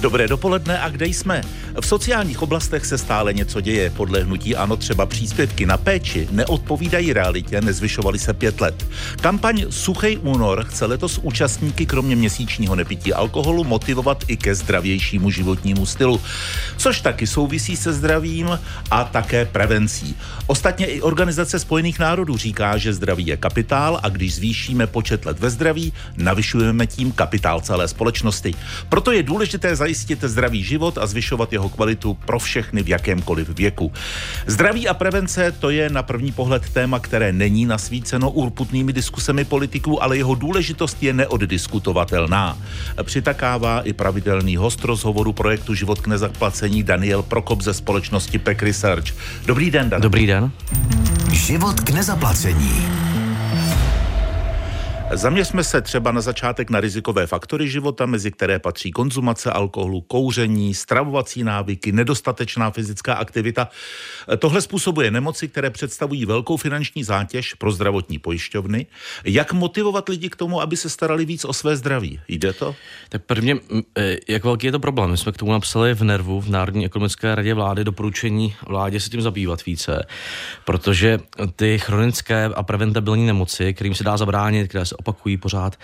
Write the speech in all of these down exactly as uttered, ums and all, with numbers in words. Dobré dopoledne a kde jsme? V sociálních oblastech se stále něco děje. Podle hnutí ANO třeba příspěvky na péči neodpovídají realitě, nezvyšovaly se pět let. Kampaň Suchej únor chce letos účastníky kromě měsíčního nepití alkoholu motivovat i ke zdravějšímu životnímu stylu, což taky souvisí se zdravím a také prevencí. Ostatně i Organizace spojených národů říká, že zdraví je kapitál a když zvýšíme počet let ve zdraví, navyšujeme tím kapitál celé společnosti. Proto je důležité zajistit zdravý život a zvyšovat jeho kvalitu pro všechny v jakémkoliv věku. Zdraví a prevence, to je na první pohled téma, které není nasvíceno urputnými diskusemi politiků, ale jeho důležitost je neoddiskutovatelná. Přitakává i pravidelný host rozhovoru projektu Život k nezaplacení Daniel Prokop ze společnosti P A Q Research. Dobrý den, Daniel. Dobrý den. Život k nezaplacení. Zaměřme se třeba na začátek na rizikové faktory života, mezi které patří konzumace alkoholu, kouření, stravovací návyky, nedostatečná fyzická aktivita. Tohle způsobuje nemoci, které představují velkou finanční zátěž pro zdravotní pojišťovny. Jak motivovat lidi k tomu, aby se starali víc o své zdraví? Jde to? Tak prvně, jak velký je to problém? My jsme k tomu napsali v Nervu, v Národní ekonomické radě vlády, doporučení vládě se tím zabývat více, protože ty chronické a preventabilní nemoci, kterým se dá zabránit, které se opakují pořád,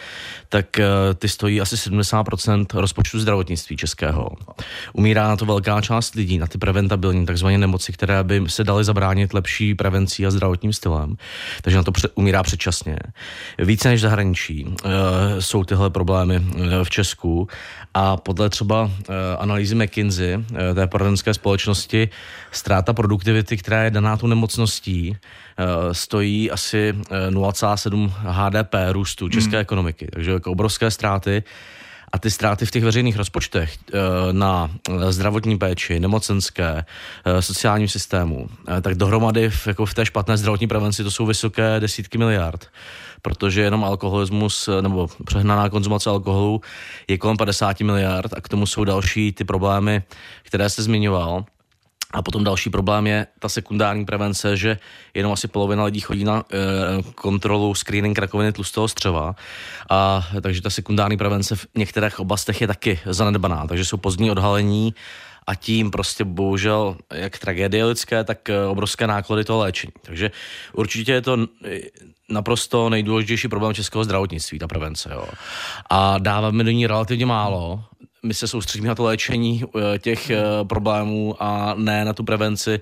tak ty stojí asi sedmdesát procent rozpočtu zdravotnictví českého. Umírá na to velká část lidí, na ty preventabilní takzvané nemoci, které by se daly zabránit lepší prevencí a zdravotním stylem. Takže na to umírá předčasně. Více než v zahraničí jsou tyhle problémy v Česku a podle třeba analýzy McKinsey, té poradenské společnosti, ztráta produktivity, která je daná tu nemocností, stojí asi nula celá sedm H D P růstu české mm. ekonomiky. Takže jako obrovské ztráty. A ty ztráty v těch veřejných rozpočtech na zdravotní péči, nemocenské, sociálním systému, tak dohromady v, jako v té špatné zdravotní prevenci to jsou vysoké desítky miliard. Protože jenom alkoholismus nebo přehnaná konzumace alkoholu je kolem padesát miliard a k tomu jsou další ty problémy, které jste zmiňoval. A potom další problém je ta sekundární prevence, že jenom asi polovina lidí chodí na e, kontrolu screening rakoviny tlustého střeva. A takže ta sekundární prevence v některých oblastech je taky zanedbaná, takže jsou pozdní odhalení a tím prostě bohužel jak tragédie lidské, tak obrovské náklady toho léčení. Takže určitě je to naprosto nejdůležitější problém českého zdravotnictví, ta prevence. Jo. A dáváme do ní relativně málo. My se soustředíme na to léčení těch problémů a ne na tu prevenci,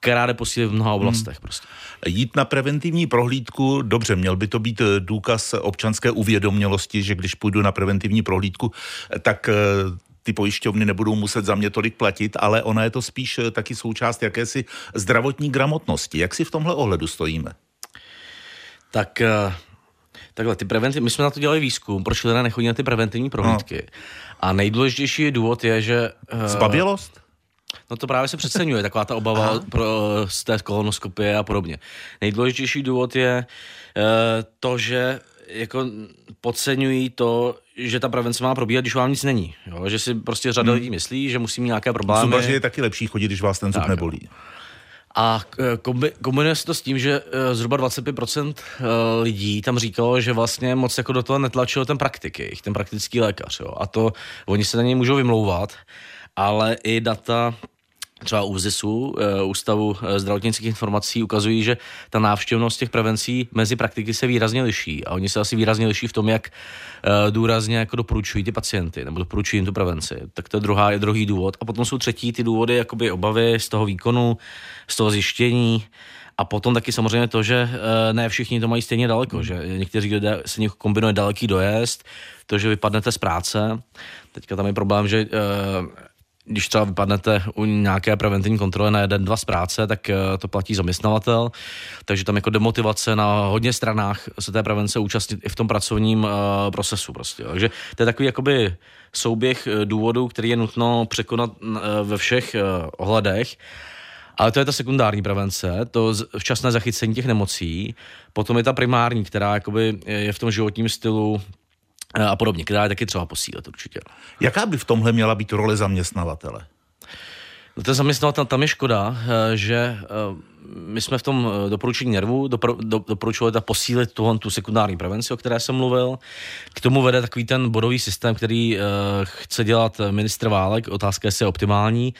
která jde posílit v mnoha oblastech. Hmm. Prostě. Jít na preventivní prohlídku, dobře, měl by to být důkaz občanské uvědomělosti, že když půjdu na preventivní prohlídku, tak ty pojišťovny nebudou muset za mě tolik platit, ale ona je to spíš taky součást jakési zdravotní gramotnosti. Jak si v tomhle ohledu stojíme? Tak... Takhle, ty preventiv... my jsme na to dělali výzkum, proč lidé nechodí na ty preventivní prohlídky. No. A nejdůležitější důvod je, že... Uh... Zbabělost? No to právě se přeceňuje, taková ta obava pro, z té kolonoskopie a podobně. Nejdůležitější důvod je uh, to, že jako podceňují to, že ta prevence má probíhat, když vám nic není. Jo? Že si prostě řada hmm. lidí myslí, že musí mít nějaké problémy. Zubaři je taky lepší chodit, když vás ten zub tak, nebolí. Jo. A kombinuje se to s tím, že zhruba dvacet pět procent lidí tam říkalo, že vlastně moc jako do toho netlačil ten praktik, jejich, ten praktický lékař. Jo. A to oni se na něj můžou vymlouvat, ale i data třeba ÚZISu, Ústavu zdravotnických informací, ukazují, že ta návštěvnost těch prevencí mezi praktiky se výrazně liší. A oni se asi výrazně liší v tom, jak důrazně jako doporučují ty pacienty, nebo doporučují jim tu prevenci. Tak to je druhá, je druhý důvod. A potom jsou třetí ty důvody, jakoby obavy z toho výkonu, z toho zjištění. A potom taky samozřejmě to, že ne všichni to mají stejně daleko, že někteří lidé se někoho kombinuje daleký dojezd, to, že vypadnete z práce. Teďka tam je problém, že když třeba vypadnete u nějaké preventivní kontroly na jeden, dva z práce, tak to platí zaměstnavatel, takže tam jako demotivace na hodně stranách se té prevence účastnit i v tom pracovním procesu prostě. Takže to je takový jakoby souběh důvodů, který je nutno překonat ve všech ohledech. Ale to je ta sekundární prevence, to včasné zachycení těch nemocí, potom je ta primární, která jakoby je v tom životním stylu a podobně, která je taky třeba posílit určitě. Jaká by v tomhle měla být role zaměstnavatele? No to zaměstnavatel, tam je škoda, že my jsme v tom doporučení Nervu dopro, do, doporučovali ta posílit tuhle tu sekundární prevenci, o které jsem mluvil. K tomu vede takový ten bodový systém, který chce dělat ministr Válek, otázka, jestli je optimální,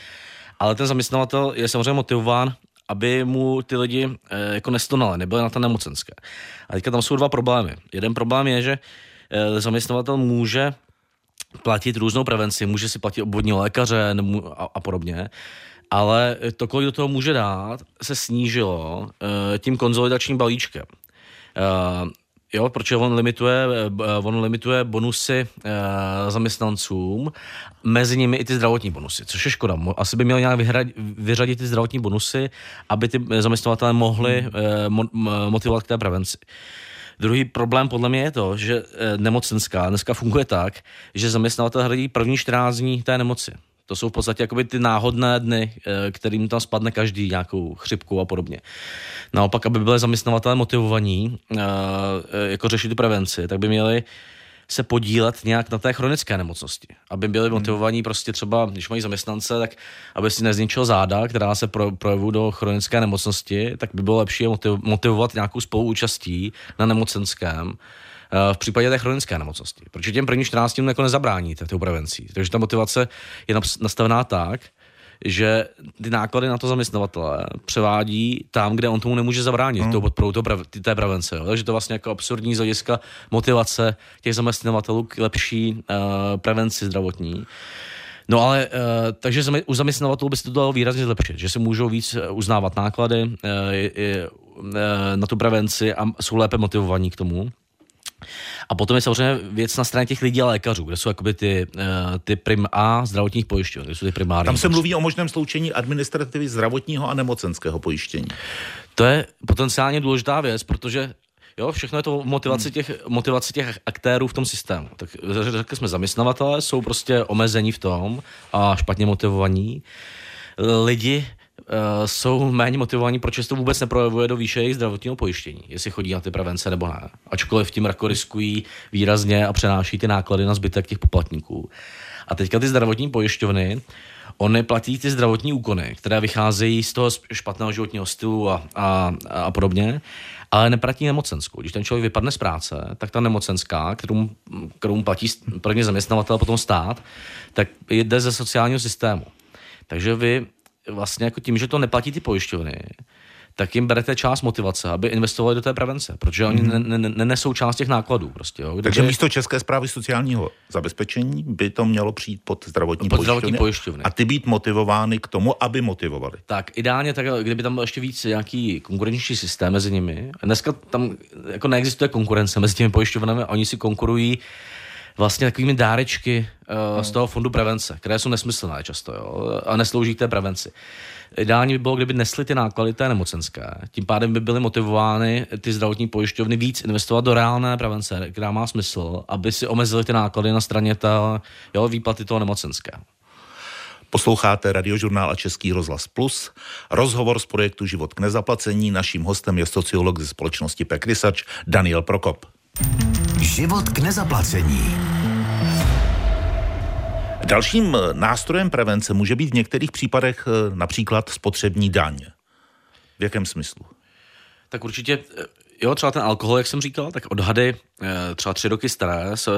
ale ten zaměstnavatel je samozřejmě motivován, aby mu ty lidi jako nestonali, nebyly na té nemocenské. A teďka tam jsou dva problémy. Jeden problém je, že zaměstnavatel může platit různou prevenci, může si platit obvodní lékaře a, a podobně, ale to, kolik do toho může dát, se snížilo e, tím konzolidačním balíčkem. E, jo, protože on limituje, on limituje bonusy e, zaměstnancům, mezi nimi i ty zdravotní bonusy, což je škoda. Asi by měl nějak vyhrad, vyřadit ty zdravotní bonusy, aby ty zaměstnavatelé mohli e, mo, motivovat k té prevenci. Druhý problém podle mě je to, že nemocenská dneska funguje tak, že zaměstnavatel hradí první čtrnáct dní té nemoci. To jsou v podstatě jakoby ty náhodné dny, kterým tam spadne každý nějakou chřipku a podobně. Naopak, aby byli zaměstnavatelé motivovaní jako řešit tu prevenci, tak by měli se podílet nějak na té chronické nemocnosti. Aby byli motivovaní prostě třeba, když mají zaměstnance, tak aby si nezničil záda, která se pro, projevují do chronické nemocnosti, tak by bylo lepší je motivovat nějakou spoluúčastí na nemocenském v případě té chronické nemocnosti. Protože těm první čtrnáct dnům jako nezabráníte tou prevencí. Takže ta motivace je nastavená tak, že ty náklady na to zaměstnavatele převádí tam, kde on tomu nemůže zabránit, hmm. tou podporou té prevence. Jo. Takže to je vlastně jako absurdní z hlediska motivace těch zaměstnavatelů k lepší uh, prevenci zdravotní. No ale, uh, takže zami, u zaměstnavatelů by se to dalo výrazně zlepšit, že se můžou víc uznávat náklady uh, i, uh, na tu prevenci a jsou lépe motivovaní k tomu. A potom je samozřejmě věc na straně těch lidí a lékařů, kde jsou jakoby ty, ty prim A zdravotních pojištění, kde jsou ty primární. Tam se mluví o možném sloučení administrativy zdravotního a nemocenského pojištění. To je potenciálně důležitá věc, protože jo, všechno je to motivace těch, motivace těch aktérů v tom systému. Tak řekli jsme, zaměstnavatelé jsou prostě omezení v tom a špatně motivovaní. Lidi Uh, jsou méně motivovaní, proč se to vůbec neprojevuje do výše jejich zdravotního pojištění, jestli chodí na ty prevence nebo ne. Ačkoliv tím rakoriskují výrazně a přenáší ty náklady na zbytek těch poplatníků. A teďka ty zdravotní pojišťovny, oni platí ty zdravotní úkony, které vycházejí z toho špatného životního stylu a, a, a podobně, ale neplatí nemocenskou. Když ten člověk vypadne z práce, tak ta nemocenská, kterou, kterou platí prvně zaměstnavatel, potom stát, tak jde ze sociálního systému. Takže vy vlastně jako tím, že to neplatí ty pojišťovny, tak jim berete část motivace, aby investovali do té prevence, protože oni mm-hmm. ne, ne, nenesou část těch nákladů. Prostě, jo. Takže je... místo České správy sociálního zabezpečení by to mělo přijít pod zdravotní, pod zdravotní pojišťovny, pojišťovny a ty být motivovány k tomu, aby motivovali. Tak ideálně, tak, kdyby tam byl ještě víc nějaký konkurenční systém mezi nimi. Dneska tam jako neexistuje konkurence mezi těmi pojišťovnami, oni si konkurují vlastně takovými dárečky uh, no. z toho fondu prevence, které jsou nesmyslné často, jo, a neslouží k té prevenci. Ideálně by bylo, kdyby nesly ty náklady té nemocenské. Tím pádem by byly motivovány ty zdravotní pojišťovny víc investovat do reálné prevence, která má smysl, aby si omezily ty náklady na straně ta, jo, výplaty toho nemocenského. Posloucháte Radiožurnál a Český rozhlas Plus. Rozhovor z projektu Život k nezaplacení. Naším hostem je sociolog ze společnosti Pekrysač Daniel Prokop. Život k nezaplacení. Dalším nástrojem prevence může být v některých případech například spotřební daň. V jakém smyslu? Tak určitě, jo, třeba ten alkohol, jak jsem říkal, tak odhady třeba tři roky staré se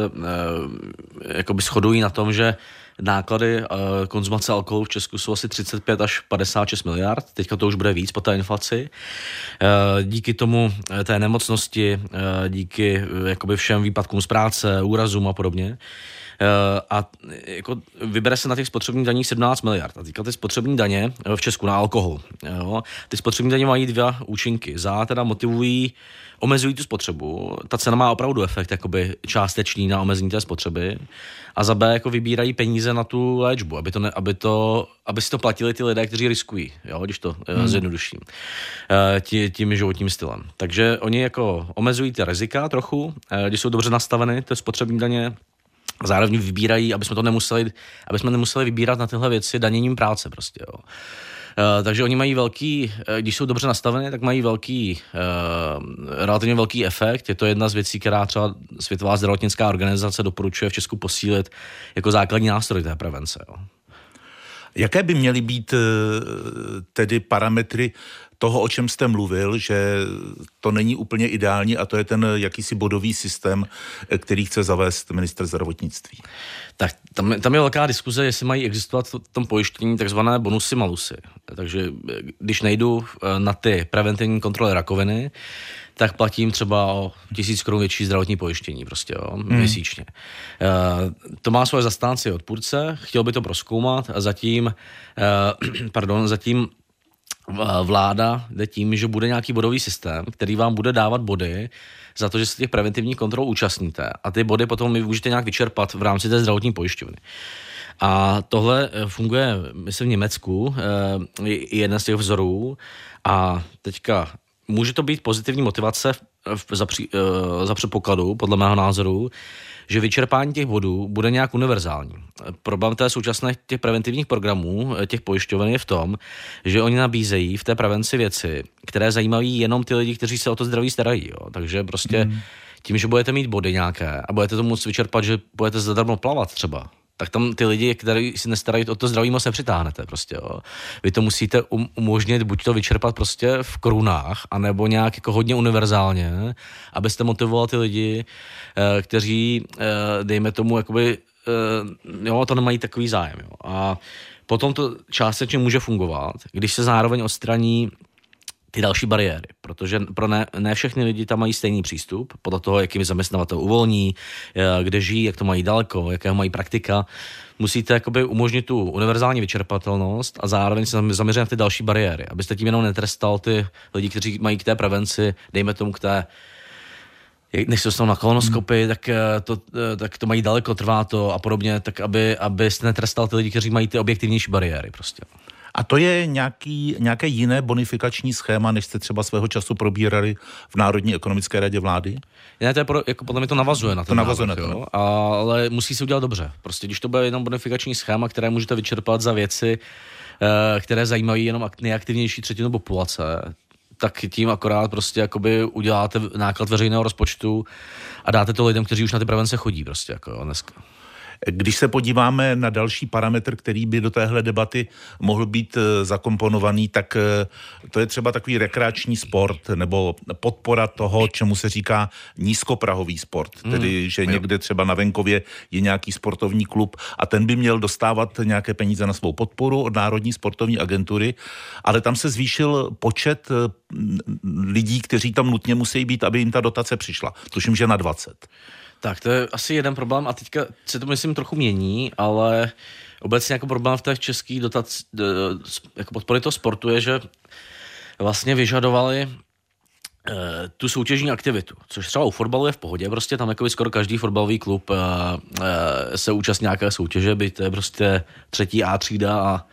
jakoby shodují na tom, že náklady konzumace alkoholu v Česku jsou asi třicet pět až padesát šest miliard. Teďka to už bude víc po té inflaci. Díky tomu té nemocnosti, díky jakoby všem výpadkům z práce, úrazům a podobně. A jako vybere se na těch spotřebních daních sedmnáct miliard. A teďka ty spotřební daně v Česku na alkohol. Jo. Ty spotřební daně mají dva účinky. Za teda motivují, omezují tu spotřebu. Ta cena má opravdu efekt jakoby částečný na omezení té spotřeby. A za B jako vybírají peníze na tu léčbu, aby, to ne, aby, to, aby si to platili ty lidé, kteří riskují, jo, když to hmm. zjednoduším, Tí, tím životním stylem. Takže oni jako omezují ty rizika trochu, když jsou dobře nastaveny, ty spotřební daně. Zároveň vybírají, aby jsme to nemuseli, aby jsme nemuseli vybírat na tyhle věci daněním práce prostě, jo. E, takže oni mají velký, když jsou dobře nastaveny, tak mají velký, e, relativně velký efekt. Je to jedna z věcí, která třeba Světová zdravotnická organizace doporučuje v Česku posílit jako základní nástroj té prevence, jo. Jaké by měly být tedy parametry toho, o čem jste mluvil, že to není úplně ideální a to je ten jakýsi bodový systém, který chce zavést ministr zdravotnictví? Tak tam, tam je velká diskuze, jestli mají existovat v tom pojištění takzvané bonusy malusy. Takže když nejdu na ty preventivní kontroly rakoviny, tak platím třeba o tisíc korun větší zdravotní pojištění prostě, jo, hmm. měsíčně. E, to má svoje zastánce i odpůrce, chtěl by to prozkoumat a zatím, e, pardon, zatím vláda jde tím, že bude nějaký bodový systém, který vám bude dávat body za to, že se těch preventivních kontrol účastníte a ty body potom vy můžete nějak vyčerpat v rámci té zdravotní pojišťovny. A tohle funguje, myslím, v Německu, je jeden z těch vzorů a teďka může to být pozitivní motivace za, při, za předpokladu, podle mého názoru, že vyčerpání těch bodů bude nějak univerzální. Problém té současných těch preventivních programů, těch pojišťoven je v tom, že oni nabízejí v té prevenci věci, které zajímají jenom ty lidi, kteří se o to zdraví starají. Jo. Takže prostě mm. tím, že budete mít body nějaké a budete to moct vyčerpat, že budete zadarmo plavat třeba, tak tam ty lidi, kteří si nestarají o to zdraví, moc nepřitáhnete prostě, jo. Vy to musíte um, umožnit buď to vyčerpat prostě v korunách, anebo nějak jako hodně univerzálně, abyste motivoval ty lidi, kteří, dejme tomu, jakoby, jo, to nemají takový zájem, jo. A potom to částečně může fungovat, když se zároveň odstraní ty další bariéry, protože pro ne, ne všechny lidi tam mají stejný přístup, podle toho, jakým zaměstnavatel uvolní, kde žijí, jak to mají daleko, jakého mají praktika. Musíte jakoby umožnit tu univerzální vyčerpatelnost a zároveň se zaměřit na ty další bariéry, abyste tím jenom netrestal ty lidi, kteří mají k té prevenci, dejme tomu k té, než se dostanou na kolonoskopy, hmm. tak, to, tak to mají daleko, trvá to a podobně, tak aby, abyste netrestal ty lidi, kteří mají ty objektivnější bariéry prostě. A to je nějaký, nějaké jiné bonifikační schéma, než jste třeba svého času probírali v Národní ekonomické radě vlády? Ne, to je pro, jako podle mě to navazuje na ten to navazuje návrh, na to. Jo, ale musí se udělat dobře. Prostě když to bude jenom bonifikační schéma, které můžete vyčerpat za věci, které zajímají jenom nejaktivnější třetinu populace, tak tím akorát prostě jakoby uděláte náklad veřejného rozpočtu a dáte to lidem, kteří už na ty prevence chodí prostě jako jo, dneska. Když se podíváme na další parametr, který by do téhle debaty mohl být zakomponovaný, tak to je třeba takový rekreační sport nebo podpora toho, čemu se říká nízkoprahový sport. Mm. Tedy, že někde třeba na venkově je nějaký sportovní klub a ten by měl dostávat nějaké peníze na svou podporu od Národní sportovní agentury, ale tam se zvýšil počet lidí, kteří tam nutně musí být, aby jim ta dotace přišla. Tuším, že na dvacet. Tak to je asi jeden problém a teďka se to myslím trochu mění, ale obecně jako problém v té české dotaci, jako podpory toho sportu je, že vlastně vyžadovali tu soutěžní aktivitu, což třeba u fotbalu je v pohodě, prostě tam jako skoro každý fotbalový klub se účastní nějaké soutěže, byť to je prostě třetí A třída a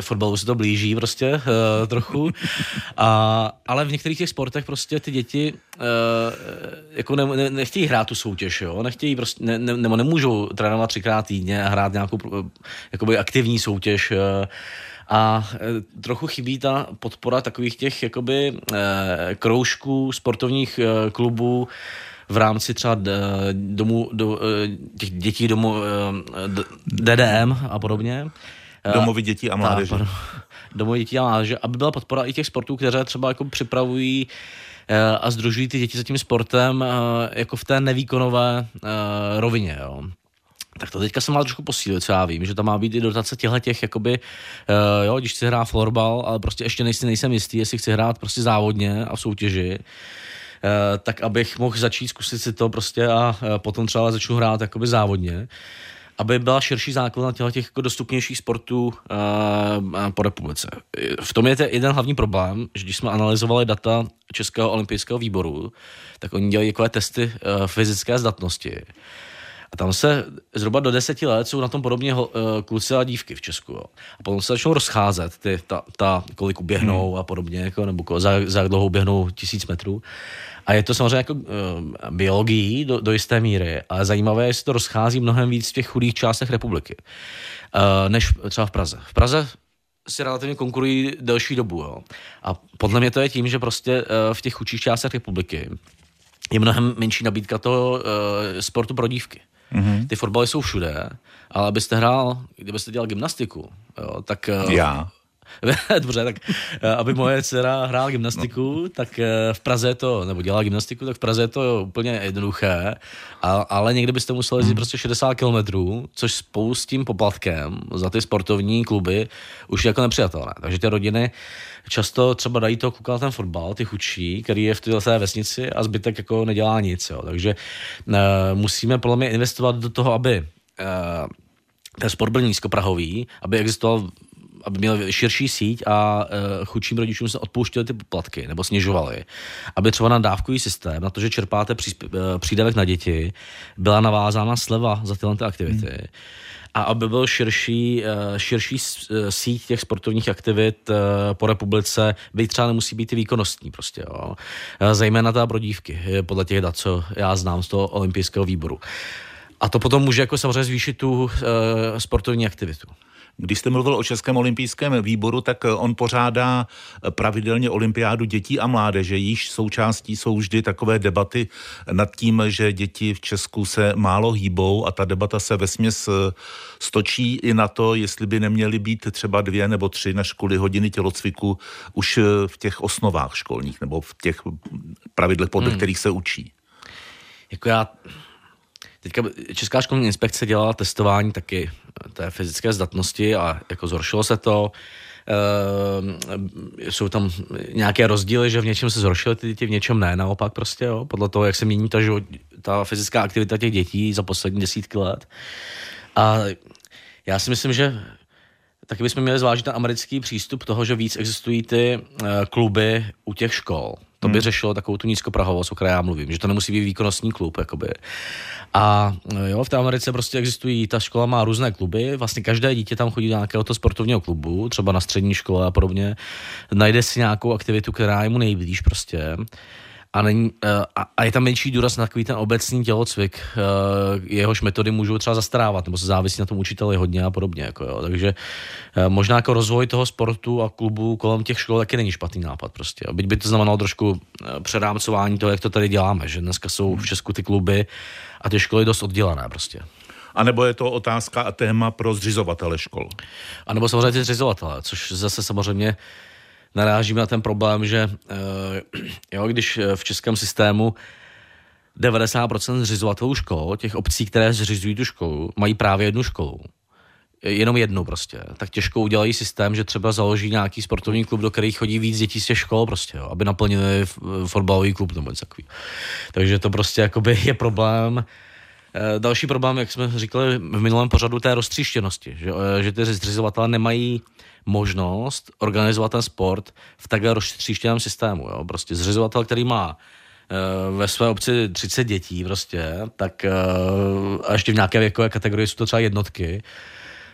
fotbalu se to blíží prostě trochu, a, ale v některých těch sportech prostě ty děti jako ne, ne, nechtějí hrát tu soutěž, jo, nechtějí prostě, ne, ne, nebo nemůžou trénovat třikrát týdně a hrát nějakou jakoby aktivní soutěž. A trochu chybí ta podpora takových těch jakoby kroužků, sportovních klubů v rámci třeba domů, do, těch dětí domů D D M a podobně. Domovy dětí a mládeže. Domovy dětí a mládeže, aby byla podpora i těch sportů, které třeba jako připravují a sdružují ty děti za tím sportem jako v té nevýkonové rovině, jo. Tak to teďka se má trošku posílit, co já vím, že tam má být i dotace těchhletěch, jakoby, uh, jo, když chci hrát florbal, ale prostě ještě nejsem, nejsem jistý, jestli chci hrát prostě závodně a v soutěži, uh, tak abych mohl začít zkusit si to prostě a uh, potom třeba začnu hrát jakoby závodně, aby byla širší základna těchhletěch jako dostupnějších sportů uh, po republice. V tom je to jeden hlavní problém, že když jsme analyzovali data Českého olympijského výboru, tak oni dělají takové testy uh, fyzické zdatnosti. A tam se zhruba do deseti let jsou na tom podobně kluci a dívky v Česku. Jo. A potom se začnou rozcházet, ty, ta, ta kolik běhnou a podobně, jako, nebo za, za dlouhou běhnou tisíc metrů. A je to samozřejmě jako uh, biologií do, do jisté míry, ale zajímavé je, že to rozchází mnohem víc v těch chudých částech republiky, uh, než třeba v Praze. V Praze si relativně konkurují delší dobu. Jo. A podle mě to je tím, že prostě uh, v těch chudších částech republiky je mnohem menší nabídka toho uh, sportu pro dívky. Mm-hmm. Ty fotbaly jsou všude, ale abyste hrál, kdybyste dělal gymnastiku, jo, tak... Já. Dobře, tak aby moje dcera hrála gymnastiku, no. tak v Praze to, nebo dělala gymnastiku, tak v Praze je to úplně jednoduché, a, ale někdy byste museli jezdit mm. prostě šedesát kilometrů, což spolu s tím poplatkem za ty sportovní kluby už je jako nepřijatelné. Takže ty rodiny často třeba dají to koukat ten fotbal, ty chudší, který je v té vesnici a zbytek jako nedělá nic. Jo. Takže uh, musíme podle mě investovat do toho, aby uh, ten sport byl nízkoprahový, aby existoval, aby měl širší síť a e, chudším rodičům se odpouštěli ty poplatky nebo snižovali. Aby třeba na dávkový systém, na to, že čerpáte přísp- přídavek na děti, byla navázána sleva za tyhle ty aktivity. Hmm. A aby byl širší, širší síť těch sportovních aktivit po republice, byť třeba nemusí být i výkonnostní prostě, jo. Zejména ta pro dívky, podle těch dat, co já znám z toho olympijského výboru. A to potom může jako samozřejmě zvýšit tu e, sportovní aktivitu. Když jste mluvil o Českém olympijském výboru, tak on pořádá pravidelně olympiádu dětí a mládeže. Již součástí jsou vždy takové debaty nad tím, že děti v Česku se málo hýbou, a ta debata se vesměs stočí i na to, jestli by neměly být třeba dvě nebo tři na školy hodiny tělocviku už v těch osnovách školních nebo v těch pravidlech, podle hmm. kterých se učí. Jako já... Teďka Česká školní inspekce dělala testování taky té fyzické zdatnosti a jako zhoršilo se to. E, jsou tam nějaké rozdíly, že v něčem se zhoršily ty děti, v něčem ne, naopak prostě, jo, podle toho, jak se mění ta, život, ta fyzická aktivita těch dětí za poslední desítky let. A já si myslím, že taky bychom měli zvážit ten americký přístup toho, že víc existují ty kluby u těch škol. To by řešilo takovou tu nízkoprahovost, o které já mluvím, že to nemusí být výkonnostní klub, jakoby. A jo, v té Americe prostě existují, ta škola má různé kluby, vlastně každé dítě tam chodí do nějakého toho sportovního klubu, třeba na střední škole a podobně, najde si nějakou aktivitu, která je mu nejblíž prostě. A, není, a, a je tam menší důraz na takový ten obecný tělocvik, jehož metody můžou třeba zastarávat, nebo se závisí na tom učiteli hodně a podobně. Jako jo. Takže možná jako rozvoj toho sportu a klubu kolem těch škol taky není špatný nápad prostě. Byť by to znamenalo trošku přerámcování toho, jak to tady děláme, že dneska jsou v Česku ty kluby a ty školy dost oddělené prostě. A nebo je to otázka a téma pro zřizovatele škol? A nebo samozřejmě ty zřizovatele, což zase samozřejmě narážíme na ten problém, že jo, když v českém systému devadesát procent zřizovatelů škol, těch obcí, které zřizují tu školu, mají právě jednu školu. Jenom jednu prostě. Tak těžko udělají systém, že třeba založí nějaký sportovní klub, do kterých chodí víc dětí z těch škol prostě, jo, aby naplnili fotbalový klub nebo něco takový. Takže to prostě jakoby je problém. Další problém, jak jsme říkali v minulém pořadu, té roztříštěnosti, že, že ty zřizovatelé nemají možnost organizovat ten sport v takhle roztříštěném systému. Jo? Prostě zřizovatel, který má uh, ve své obci třicet dětí prostě, tak uh, a ještě v nějaké věkové kategorii jsou to třeba jednotky,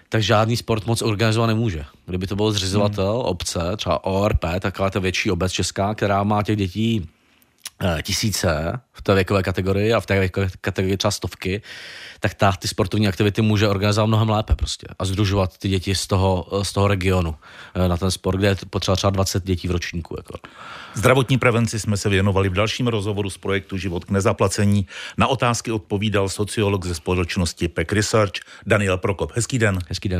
tak žádný sport moc organizovat nemůže. Kdyby to byl zřizovatel hmm. obce, třeba O R P, taková ta větší obec česká, která má těch dětí tisíce v té věkové kategorii a v té věkové kategorii třeba stovky, tak ta ty sportovní aktivity může organizovat mnohem lépe prostě a združovat ty děti z toho, z toho regionu na ten sport, kde je potřeba třeba dvacet dětí v ročníku. Jako. Zdravotní prevenci jsme se věnovali v dalším rozhovoru z projektu Život k nezaplacení. Na otázky odpovídal sociolog ze společnosti P E C Research Daniel Prokop. Hezký den. Hezký den.